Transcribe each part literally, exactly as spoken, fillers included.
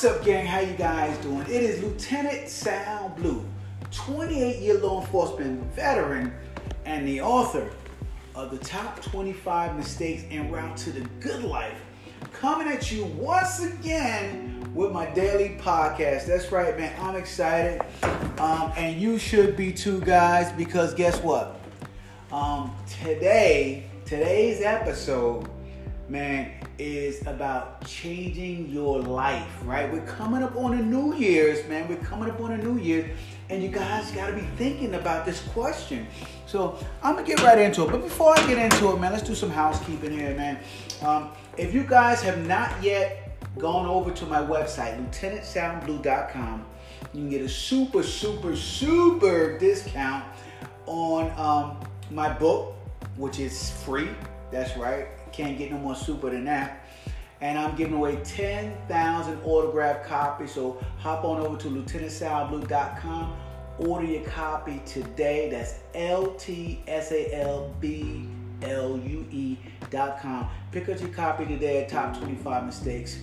What's up, gang? How you guys doing? It is Lieutenant Sal Blue, twenty-eight year law enforcement veteran and the author of the Top twenty-five Mistakes En Route to the Good Life, coming at you once again with my daily podcast. That's right, man. I'm excited. Um, and you should be too, guys, because guess what? Um, today, today's episode, man, is about changing your life, right? We're coming up on a New Year's, man. We're coming up on a New Year's, and you guys got to be thinking about this question. So I'm going to get right into it. But before I get into it, man, let's do some housekeeping here, man. Um, if you guys have not yet gone over to my website, lieutenant sal blue dot com, you can get a super, super, super discount on um, my book, which is free. That's right. Can't get no more super than that. And I'm giving away ten thousand autographed copies. So hop on over to lieutenant sal blue dot com. Order your copy today. That's L T S A L B L U E dot com. Pick up your copy today at Top twenty-five Mistakes,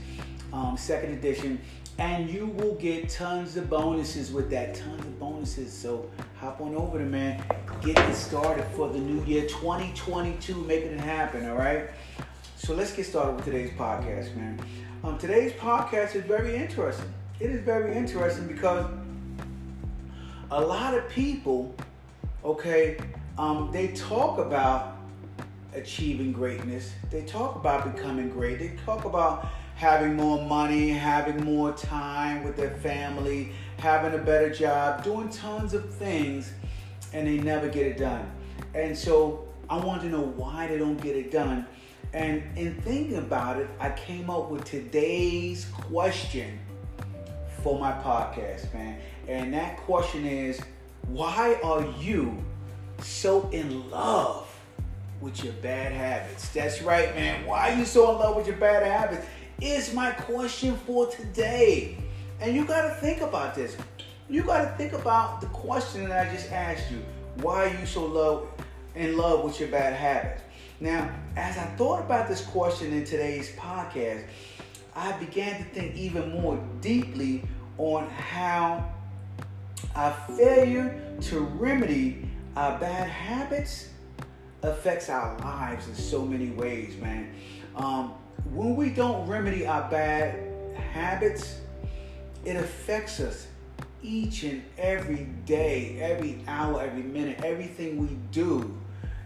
um, second edition. And you will get tons of bonuses with that. Tons of bonuses. So hop on over to, man. Get it started for the new year twenty twenty-two. Making it happen, all right? So let's get started with today's podcast, man. Um, today's podcast is very interesting. It is very interesting because a lot of people, okay, um, they talk about achieving greatness. They talk about becoming great. They talk about having more money, having more time with their family, having a better job, doing tons of things, and they never get it done. And so I wanted to know why they don't get it done. And in thinking about it, I came up with today's question for my podcast, man. And that question is, why are you so in love with your bad habits? That's right, man. Why are you so in love with your bad habits? Is my question for today. And you got to think about this. You got to think about the question that I just asked you. Why are you so love, in love with your bad habits? Now, as I thought about this question in today's podcast, I began to think even more deeply on how our failure to remedy our bad habits affects our lives in so many ways, man. Um, When we don't remedy our bad habits, it affects us each and every day, every hour, every minute. Everything we do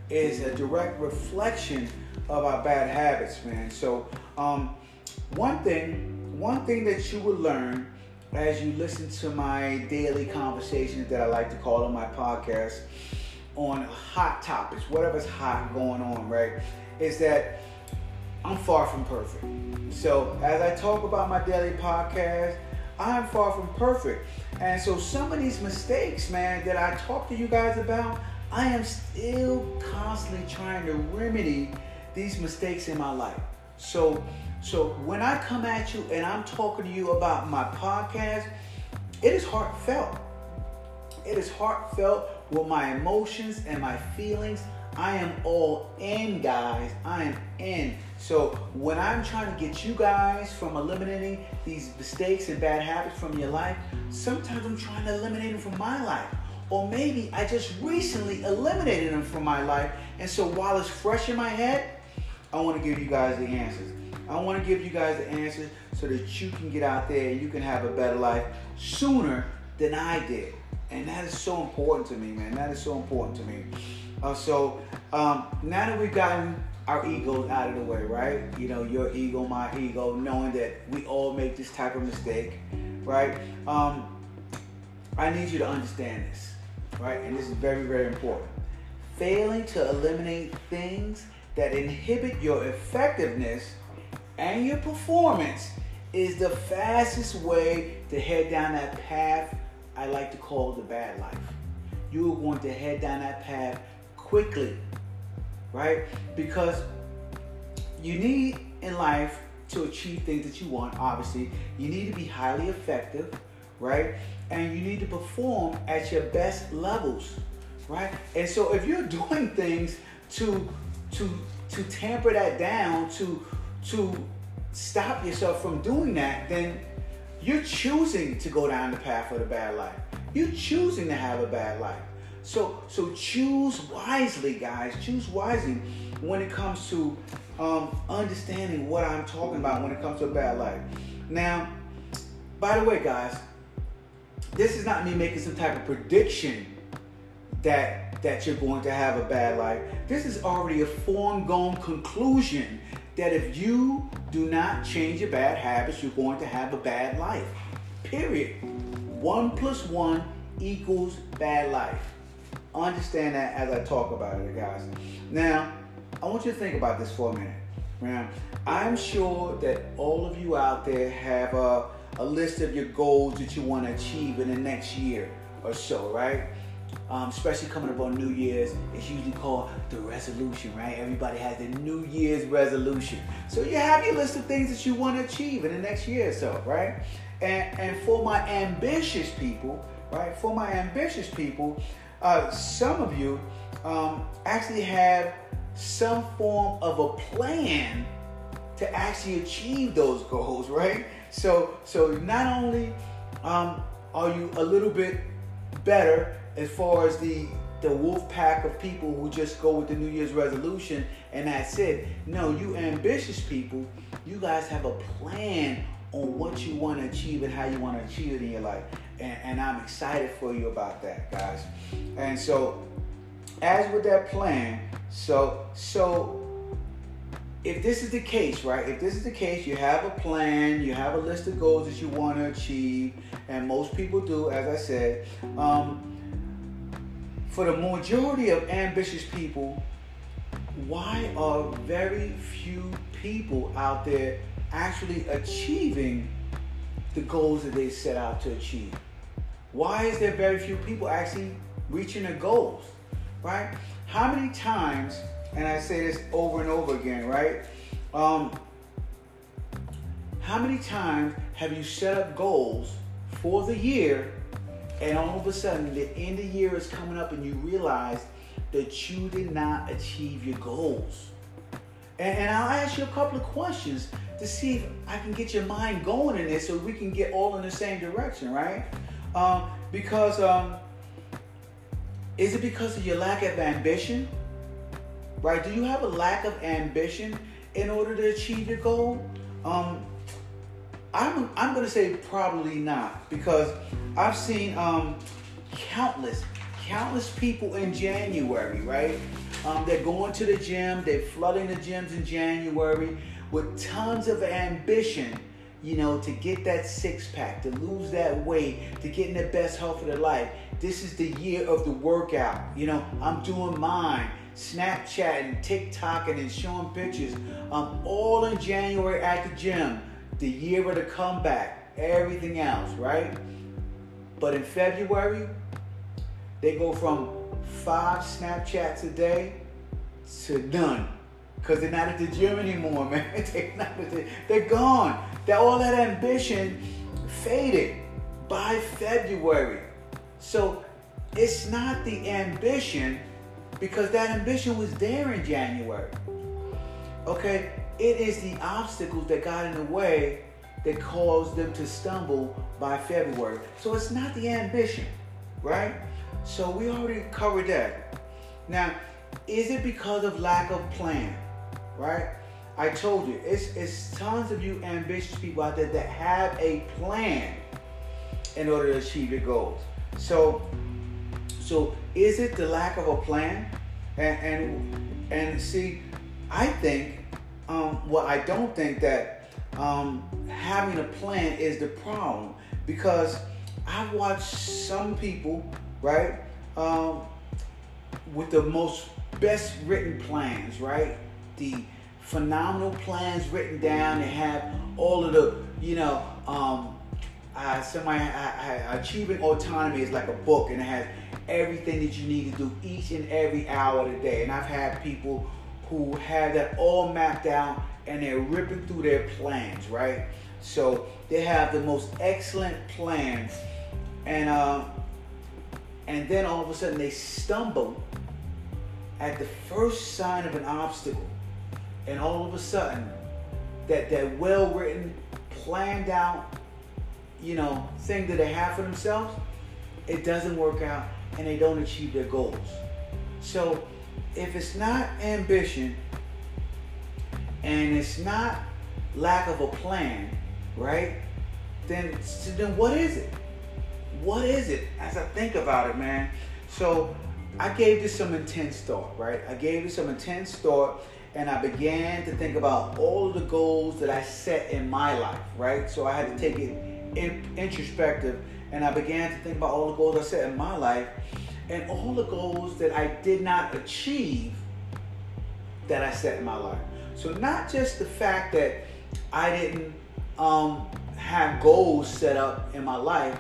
is a direct reflection of our bad habits, man. So um, one thing, one thing that you will learn as you listen to my daily conversations that I like to call on my podcast on hot topics, whatever's hot going on, right, is that I'm far from perfect. So as I talk about my daily podcast, I'm far from perfect. And so some of these mistakes, man, that I talk to you guys about, I am still constantly trying to remedy these mistakes in my life. So, so when I come at you and I'm talking to you about my podcast, it is heartfelt. It is heartfelt with my emotions and my feelings. I am all in, guys. I am in. So when I'm trying to get you guys from eliminating these mistakes and bad habits from your life, sometimes I'm trying to eliminate them from my life. Or maybe I just recently eliminated them from my life. And so while it's fresh in my head, I want to give you guys the answers. I want to give you guys the answers so that you can get out there and you can have a better life sooner than I did. And that is so important to me, man. That is so important to me. Uh, so um, now that we've gotten our egos out of the way, right? You know, your ego, my ego, knowing that we all make this type of mistake, right? Um, I need you to understand this, right? And this is very, very important. Failing to eliminate things that inhibit your effectiveness and your performance is the fastest way to head down that path I like to call the bad life. You are going to head down that path quickly, right? Because you need in life to achieve things that you want, obviously. You need to be highly effective, right? And you need to perform at your best levels, right? And so if you're doing things to to to tamper that down, to to stop yourself from doing that, then You're choosing to go down the path of the bad life. You're choosing to have a bad life. So, so choose wisely, guys. Choose wisely when it comes to um, understanding what I'm talking about when it comes to a bad life. Now, by the way, guys, this is not me making some type of prediction that, that you're going to have a bad life. This is already a foregone conclusion that if you do not change your bad habits, you're going to have a bad life. Period. One plus one equals bad life. Understand that as I talk about it, guys. Now, I want you to think about this for a minute. Now, I'm sure that all of you out there have a, a list of your goals that you want to achieve in the next year or so, right? Um, especially coming up on New Year's, it's usually called the resolution, right? Everybody has their New Year's resolution. So you have your list of things that you want to achieve in the next year or so, right? And, and for my ambitious people, right? For my ambitious people, uh, some of you um, actually have some form of a plan to actually achieve those goals, right? So, so not only um, are you a little bit better as far as the, the wolf pack of people who just go with the New Year's resolution and that's it. No, you ambitious people, you guys have a plan on what you want to achieve and how you want to achieve it in your life. And, and I'm excited for you about that, guys. And so, as with that plan, so so if this is the case, right? If this is the case, you have a plan, you have a list of goals that you want to achieve, and most people do, as I said. Um, for the majority of ambitious people, why are very few people out there actually achieving the goals that they set out to achieve? Why is there very few people actually reaching their goals, right? How many times, and I say this over and over again, right? Um, how many times have you set up goals for the year and all of a sudden the end of the year is coming up and you realize that you did not achieve your goals? And, and I'll ask you a couple of questions to see if I can get your mind going in this so we can get all in the same direction, right? Um, because, um, is it because of your lack of ambition? Right? Do you have a lack of ambition in order to achieve your goal? Um, I'm I'm going to say probably not, because I've seen um, countless, countless people in January, right? Um, they're going to the gym, they're flooding the gyms in January with tons of ambition, you know, to get that six-pack, to lose that weight, to get in the best health of their life. This is the year of the workout. You know, I'm doing mine. Snapchat and TikTok and then showing pictures. Um, all in January at the gym. The year of the comeback. Everything else, right? But in February, they go from five Snapchats a day to none. Because they're not at the gym anymore, man. They're not at the, they're gone. That all that ambition faded by February. So it's not the ambition, because that ambition was there in January. Okay? It is the obstacles that got in the way that caused them to stumble by February. So it's not the ambition, right? So we already covered that. Now, is it because of lack of plan, right? I told you, it's, it's tons of you ambitious people out there that have a plan in order to achieve your goals. So, so is it the lack of a plan? And and, and see, I think, um, well, I don't think that um, having a plan is the problem, because I've watched some people, right, um, with the most best written plans, right, the phenomenal plans written down. They have all of the, you know, um, Uh, somebody, I, I, Achieving Autonomy is like a book, and it has everything that you need to do each and every hour of the day. And I've had people who have that all mapped out, and they're ripping through their plans, right? So they have the most excellent plans, and um, and then all of a sudden they stumble at the first sign of an obstacle, and all of a sudden that that well-written, planned out you know, thing that they have for themselves, it doesn't work out and they don't achieve their goals. So if it's not ambition and it's not lack of a plan, right, then, then what is it? What is it? As I think about it, man. So I gave this some intense thought, right? I gave this some intense thought and I began to think about all of the goals that I set in my life, right? So I had to take it in, introspective, and I began to think about all the goals I set in my life and all the goals that I did not achieve that I set in my life. So not just the fact that I didn't um, have goals set up in my life,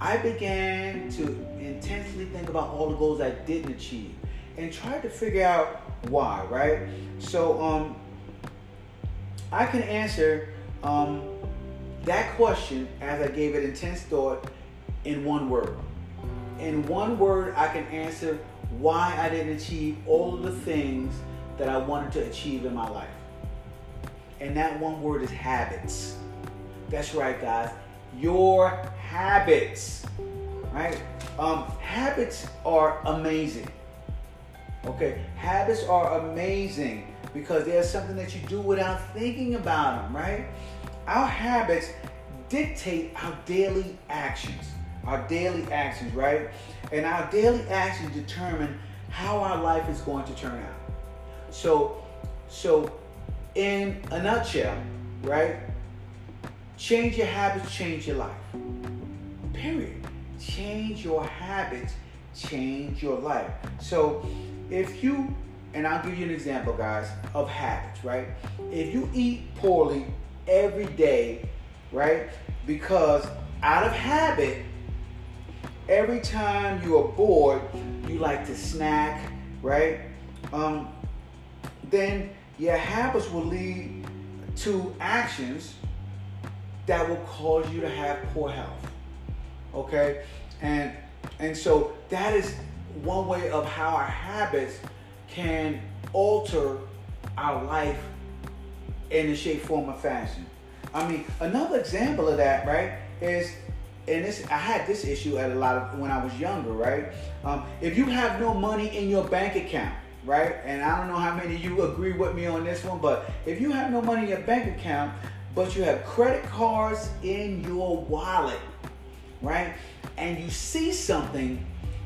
I began to intensely think about all the goals I didn't achieve and tried to figure out why, right? So um, I can answer um, that question as I gave it intense thought in one word. In one word, I can answer why I didn't achieve all of the things that I wanted to achieve in my life. And that one word is habits. That's right, guys. Your habits, right? Um, habits are amazing. Okay, habits are amazing because there's something that you do without thinking about them, right? Our habits dictate our daily actions, our daily actions, right? And our daily actions determine how our life is going to turn out. So, so in a nutshell, right? Change your habits, change your life. Period. Change your habits, change your life. So if you, and I'll give you an example, guys, of habits, right? If you eat poorly every day, right? Because out of habit, every time you are bored, you like to snack, right? Um, then your habits will lead to actions that will cause you to have poor health, okay? And and so that is one way of how our habits can alter our life in a shape, form, or fashion. I mean, another example of that, right, is, and this, I had this issue at a lot of, when I was younger, right? Um, if you have no money in your bank account, right? And I don't know how many of you agree with me on this one, but if you have no money in your bank account, but you have credit cards in your wallet, right? And you see something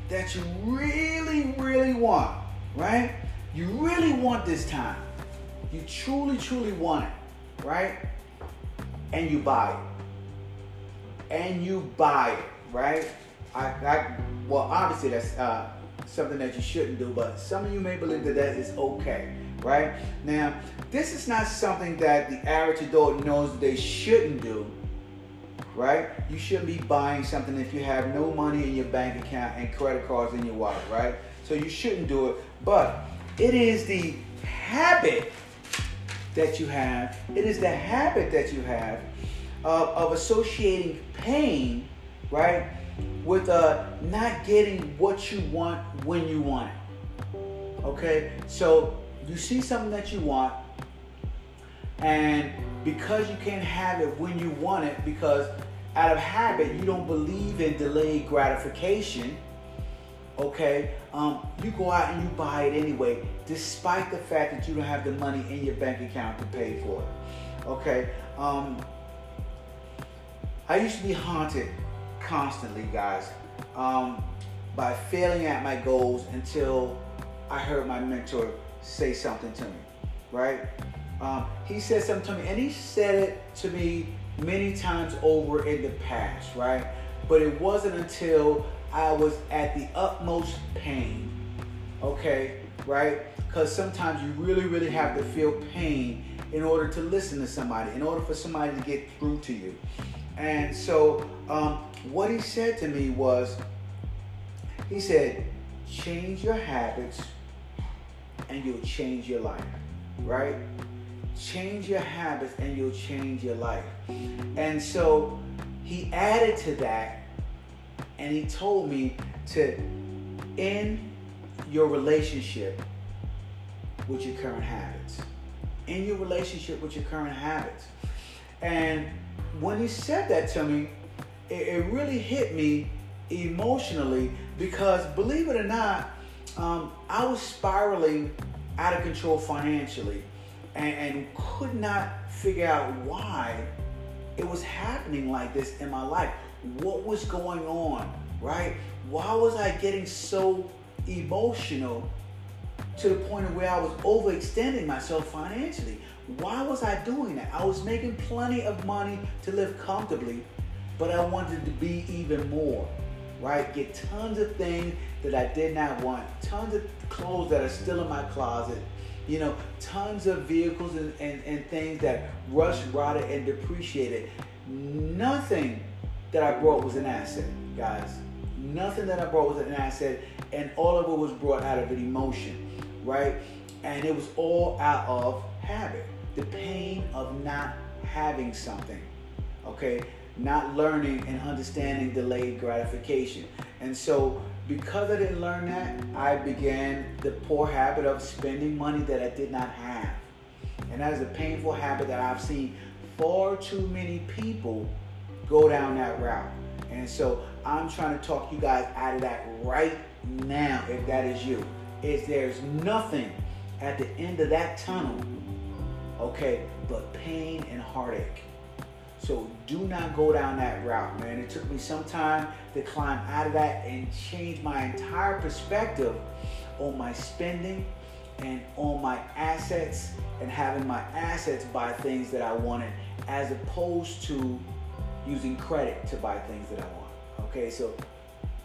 that you really, really want, right? You really want this time. You truly, truly want it, right? And you buy it. And you buy it, right? I, I well, obviously that's uh, something that you shouldn't do, but some of you may believe that that is okay, right? Now, this is not something that the average adult knows they shouldn't do, right? You shouldn't be buying something if you have no money in your bank account and credit cards in your wallet, right? So you shouldn't do it, but it is the habit that you have, it is the habit that you have of, of associating pain, right, with uh, not getting what you want when you want it, okay? So you see something that you want, and because you can't have it when you want it, because out of habit, you don't believe in delayed gratification, okay? Um, you go out and you buy it anyway, despite the fact that you don't have the money in your bank account to pay for it, okay? Um, I used to be haunted constantly, guys, um, by failing at my goals until I heard my mentor say something to me, right? Um, he said something to me, and he said it to me many times over in the past, right? But it wasn't until I was at the utmost pain, okay, right? Because sometimes you really, really have to feel pain in order to listen to somebody, in order for somebody to get through to you. And so um, what he said to me was, he said, change your habits and you'll change your life, right? Change your habits and you'll change your life. And so he added to that, and he told me to end your relationship with your current habits. End your relationship with your current habits. And when he said that to me, it, it really hit me emotionally, because believe it or not, um, I was spiraling out of control financially and, and could not figure out why it was happening like this in my life. What was going on, right? Why was I getting so emotional to the point of where I was overextending myself financially? Why was I doing that? I was making plenty of money to live comfortably, but I wanted to be even more, right? Get tons of things that I did not want, tons of clothes that are still in my closet, you know, tons of vehicles and, and, and things that rust, rotted, and depreciated. Nothing that I brought was an asset, guys. Nothing that I brought was an asset, and all of it was brought out of an emotion, right? And it was all out of habit. The pain of not having something, okay? Not learning and understanding delayed gratification. And so because I didn't learn that, I began the poor habit of spending money that I did not have. And that is a painful habit that I've seen far too many people go down that route. And so I'm trying to talk you guys out of that right now, if that is you. Is there's nothing at the end of that tunnel, okay, but pain and heartache. So do not go down that route, man. It took me some time to climb out of that and change my entire perspective on my spending and on my assets, and having my assets buy things that I wanted, as opposed to using credit to buy things that I want. Okay, so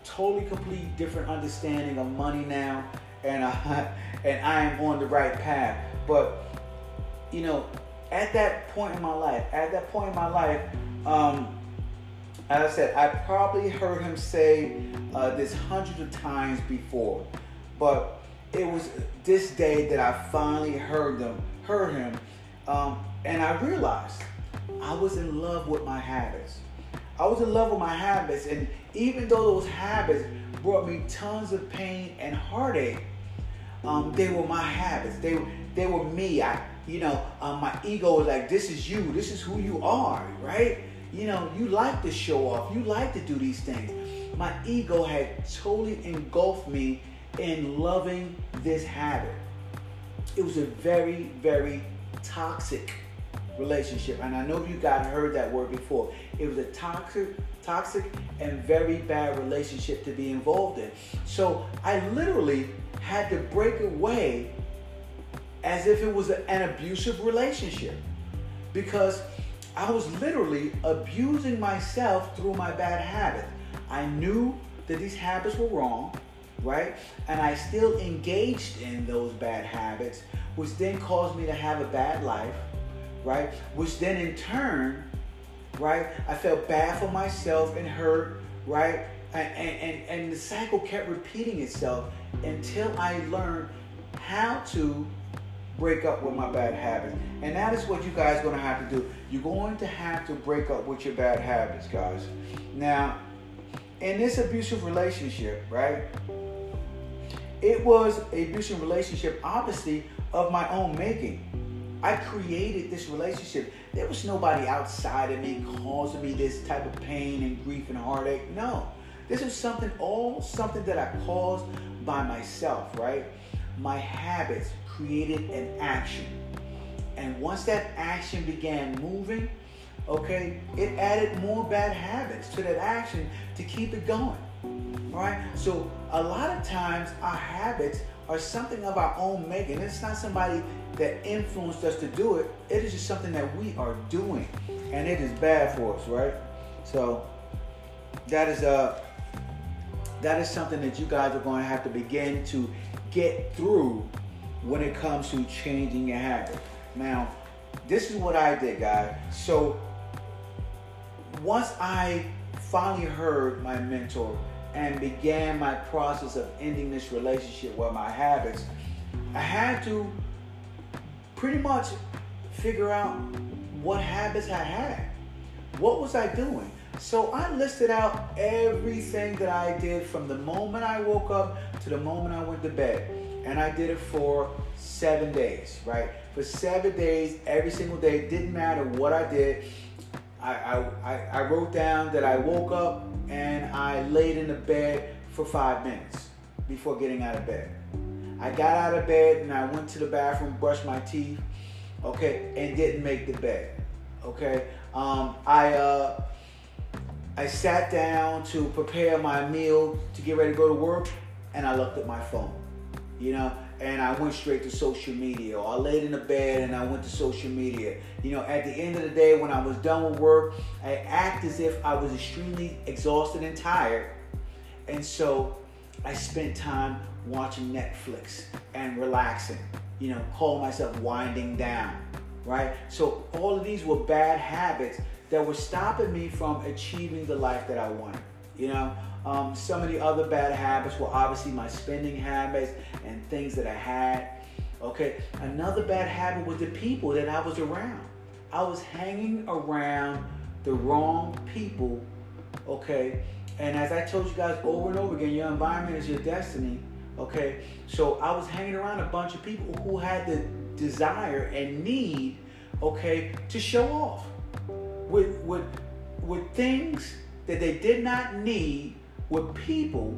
totally, complete different understanding of money now, and I, and I am on the right path. But you know, at that point in my life, at that point in my life, um, as I said, I probably heard him say uh, this hundreds of times before, but it was this day that I finally heard them, heard him, um, and I realized I was in love with my habits. I was in love with my habits, and even though those habits brought me tons of pain and heartache, um, they were my habits. They they were me. I, you know, um, my ego was like, "This is you. This is who you are, right? You know, you like to show off. You like to do these things." My ego had totally engulfed me in loving this habit. It was a very, very toxic relationship, and I know you guys heard that word before. It was a toxic, toxic, and very bad relationship to be involved in. So I literally had to break away, as if it was a, an abusive relationship, because I was literally abusing myself through my bad habits. I knew that these habits were wrong, right? And I still engaged in those bad habits, which then caused me to have a bad life, right? Which then in turn, right, I felt bad for myself and hurt, right? And, and, and the cycle kept repeating itself until I learned how to break up with my bad habits. And that is what you guys are going to have to do. You're going to have to break up with your bad habits, guys. Now, in this abusive relationship, right, it was an abusive relationship, obviously, of my own making. I created this relationship. There was nobody outside of me causing me this type of pain and grief and heartache. No. This is something, all something that I caused by myself, right? My habits created an action. And once that action began moving, okay, it added more bad habits to that action to keep it going, right? So a lot of times our habits are something of our own making. It's not somebody that influenced us to do it. It is just something that we are doing, and it is bad for us, right? So that is uh, that is something that you guys are going to have to begin to get through when it comes to changing your habit. Now, this is what I did, guys. So once I finally heard my mentor and began my process of ending this relationship with my habits, I had to pretty much figure out what habits I had. What was I doing? So I listed out everything that I did from the moment I woke up to the moment I went to bed. And I did it for seven days, right? For seven days, every single day, didn't matter what I did. I, I, I wrote down that I woke up and I laid in the bed for five minutes before getting out of bed. I got out of bed and I went to the bathroom, brushed my teeth, okay, and didn't make the bed, okay. Um, I uh, I sat down to prepare my meal to get ready to go to work, and I looked at my phone, you know, and I went straight to social media. Or I laid in the bed and I went to social media. You know, at the end of the day, when I was done with work, I acted as if I was extremely exhausted and tired, and so I spent time watching Netflix and relaxing, you know, call myself winding down, right? So all of these were bad habits that were stopping me from achieving the life that I wanted, you know? Um, some of the other bad habits were obviously my spending habits and things that I had, okay? Another bad habit was the people that I was around. I was hanging around the wrong people, okay? And as I told you guys over and over again, your environment is your destiny, okay? So I was hanging around a bunch of people who had the desire and need, okay, to show off with, with, with things that they did not need, with people,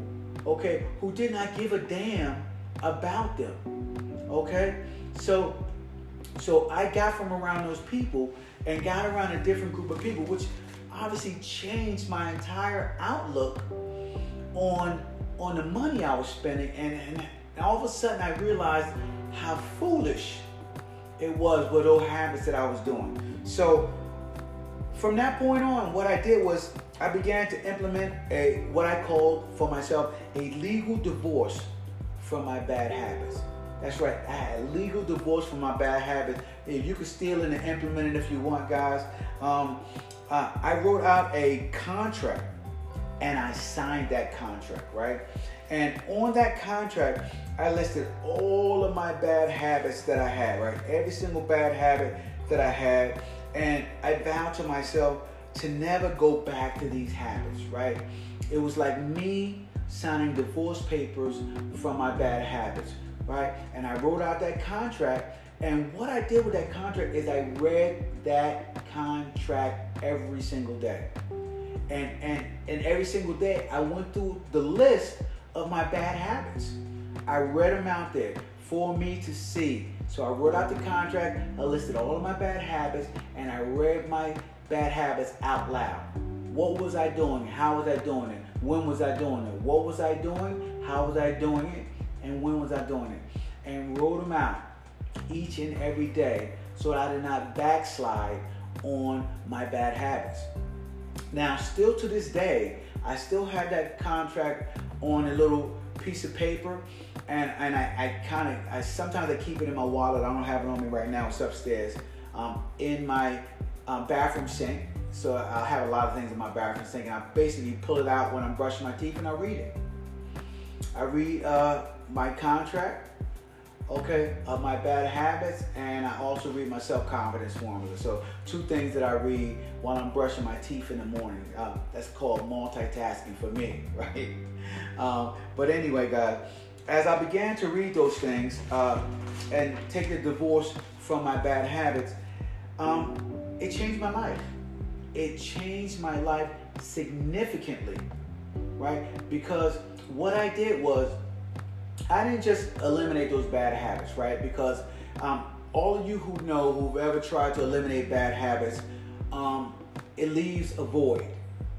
okay, who did not give a damn about them, okay? So, so I got from around those people and got around a different group of people, which obviously changed my entire outlook on on the money I was spending, and, and, and all of a sudden I realized how foolish it was with those habits that I was doing. So from that point on, what I did was I began to implement a what I called for myself a legal divorce from my bad habits. That's right, I had a legal divorce from my bad habits. If you could steal it and implement it if you want, guys. Um, Uh, I wrote out a contract and I signed that contract, right? And on that contract, I listed all of my bad habits that I had, right? Every single bad habit that I had. And I vowed to myself to never go back to these habits, right? It was like me signing divorce papers from my bad habits, right? And I wrote out that contract. And what I did with that contract is I read that contract every single day. And, and, and every single day, I went through the list of my bad habits. I read them out there for me to see. So I wrote out the contract, I listed all of my bad habits, and I read my bad habits out loud. What was I doing? How was I doing it? When was I doing it? What was I doing? How was I doing it? And when was I doing it? And wrote them out each and every day, so that I did not backslide on my bad habits. Now, still to this day, I still have that contract on a little piece of paper, and, and I, I kind of, I sometimes I keep it in my wallet. I don't have it on me right now. It's upstairs um, in my um, bathroom sink. So I have a lot of things in my bathroom sink, and I basically pull it out when I'm brushing my teeth and I read it. I read uh, my contract, okay, of my bad habits, and I also read my self-confidence formula. So two things that I read while I'm brushing my teeth in the morning. Uh, that's called multitasking for me, right? Um, but anyway, guys, as I began to read those things uh, and take the divorce from my bad habits, um, it changed my life. It changed my life significantly, right? Because what I did was, I didn't just eliminate those bad habits, right? Because um, all of you who know, who've ever tried to eliminate bad habits, um, it leaves a void,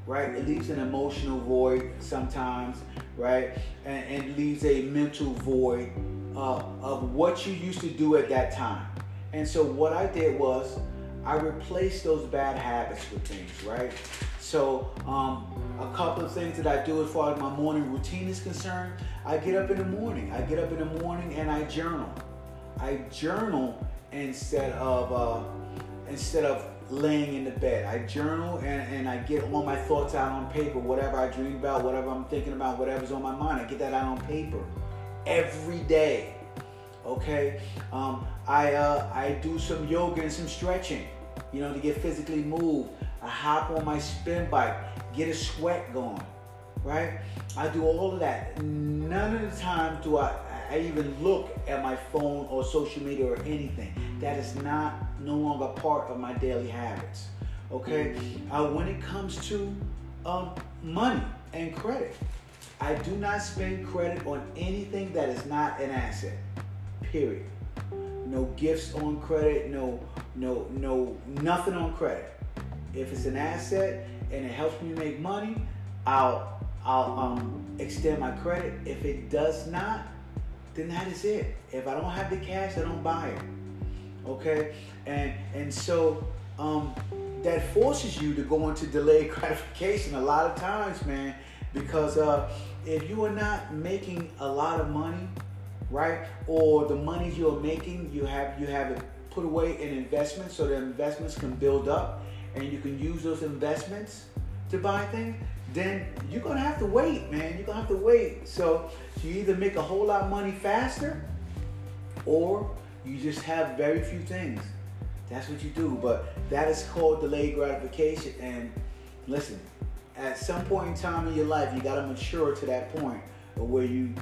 right? It leaves an emotional void sometimes, right? And, and it leaves a mental void uh, of what you used to do at that time. And so what I did was I replaced those bad habits with things, right? So um, a couple of things that I do as far as my morning routine is concerned, I get up in the morning. I get up in the morning and I journal. I journal instead of uh, instead of laying in the bed. I journal and, and I get all my thoughts out on paper, whatever I dream about, whatever I'm thinking about, whatever's on my mind. I get that out on paper every day, okay? Um, I, uh, I do some yoga and some stretching, you know, to get physically moved. I hop on my spin bike, get a sweat going, right? I do all of that. None of the time do I, I even look at my phone or social media or anything. That is not no longer part of my daily habits, okay? Uh, when it comes to um, money and credit, I do not spend credit on anything that is not an asset, period. No gifts on credit, no, no, no, nothing on credit. If it's an asset and it helps me make money, I'll, I'll um, extend my credit. If it does not, then that is it. If I don't have the cash, I don't buy it. Okay, and and so um, that forces you to go into delayed gratification a lot of times, man. Because uh, if you are not making a lot of money, right, or the money you're making, you have you have it put away in investments so the investments can build up, and you can use those investments to buy things. Then you're gonna have to wait, man. You're gonna have to wait. So you either make a whole lot of money faster, or you just have very few things. That's what you do. But that is called delayed gratification. And listen, at some point in time in your life, you gotta mature to that point where you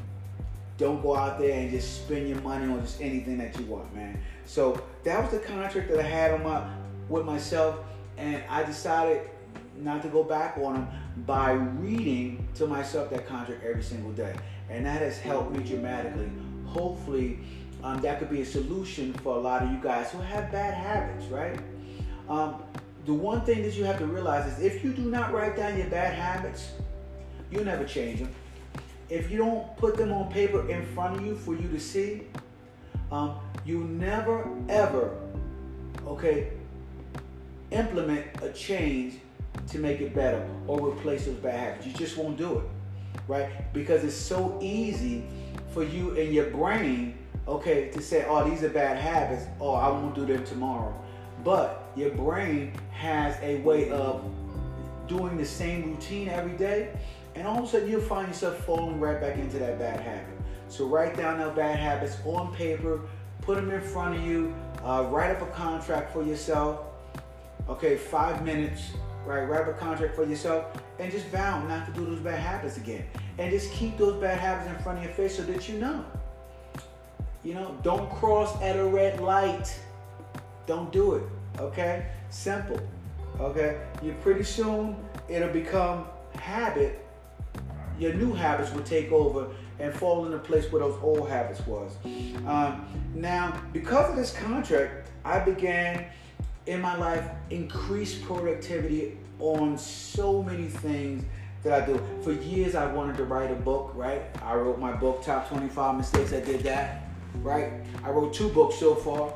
don't go out there and just spend your money on just anything that you want, man. So that was the contract that I had on my with myself, and I decided not to go back on them by reading to myself that contract every single day. And that has helped me dramatically. Hopefully, um, that could be a solution for a lot of you guys who have bad habits, right? Um, the one thing that you have to realize is if you do not write down your bad habits, you'll never change them. If you don't put them on paper in front of you for you to see, um, you never ever, okay, implement a change to make it better or replace those bad habits. You just won't do it, right? Because it's so easy for you and your brain, okay, to say, oh, these are bad habits, oh, I won't do them tomorrow. But your brain has a way of doing the same routine every day, and all of a sudden you'll find yourself falling right back into that bad habit. So write down those bad habits on paper, put them in front of you, uh, write up a contract for yourself, okay, five minutes, right? Write up a contract for yourself and just vow not to do those bad habits again. And just keep those bad habits in front of your face so that you know. You know, don't cross at a red light. Don't do it, okay? Simple, okay? You pretty soon, it'll become habit. Your new habits will take over and fall into place where those old habits was. Um, now, because of this contract, I began in my life increased productivity on so many things that I do. For years, I wanted to write a book, right? I wrote my book, Top twenty-five Mistakes. I did that, right? I wrote two books so far,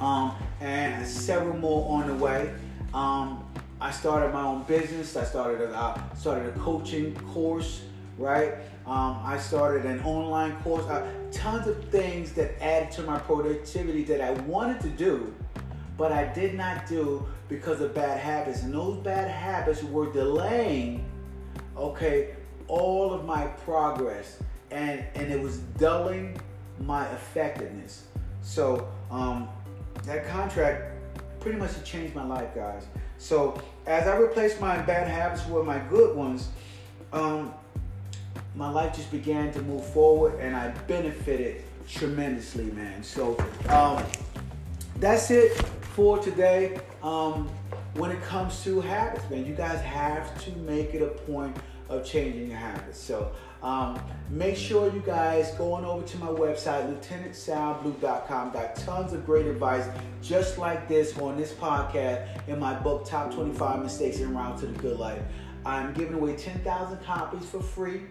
um, and several more on the way. Um, I started my own business. I started a, I started a coaching course, right? Um, I started an online course. I, tons of things that added to my productivity that I wanted to do, but I did not do because of bad habits. And those bad habits were delaying, okay, all of my progress. And, and it was dulling my effectiveness. So um, that contract pretty much changed my life, guys. So as I replaced my bad habits with my good ones, um, my life just began to move forward, and I benefited tremendously, man. So um, that's it for today. Um, when it comes to habits, man, you guys have to make it a point of changing your habits. So um, make sure you guys go on over to my website, lieutenant sal blue dot com. Got tons of great advice just like this on this podcast in my book, Top twenty-five Mistakes En Route to the Good Life. I'm giving away ten thousand copies for free.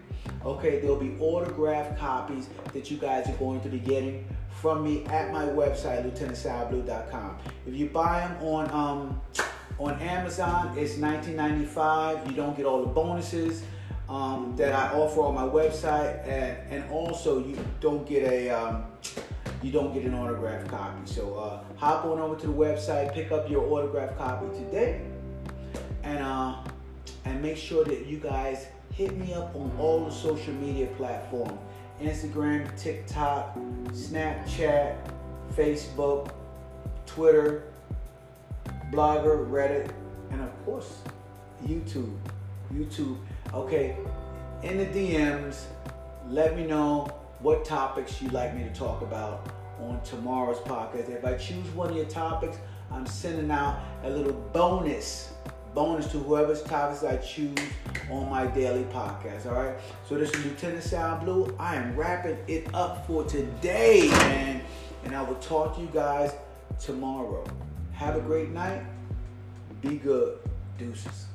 Okay, there'll be autographed copies that you guys are going to be getting from me at my website, lieutenant sal blue dot com. If you buy them on um, on Amazon, it's nineteen ninety-five. You don't get all the bonuses um, that I offer on my website, and, and also you don't get a um, you don't get an autographed copy. So uh, hop on over to the website, pick up your autographed copy today, and uh, and make sure that you guys hit me up on all the social media platforms. Instagram, TikTok, Snapchat, Facebook, Twitter, Blogger, Reddit, and of course, YouTube. YouTube. Okay, in the D Ms, let me know what topics you'd like me to talk about on tomorrow's podcast. If I choose one of your topics, I'm sending out a little bonus, bonus to whoever's topics I choose on my daily podcast, all right? So this is Lieutenant Sal Blue. I am wrapping it up for today, man. And I will talk to you guys tomorrow. Have a great night. Be good. Deuces.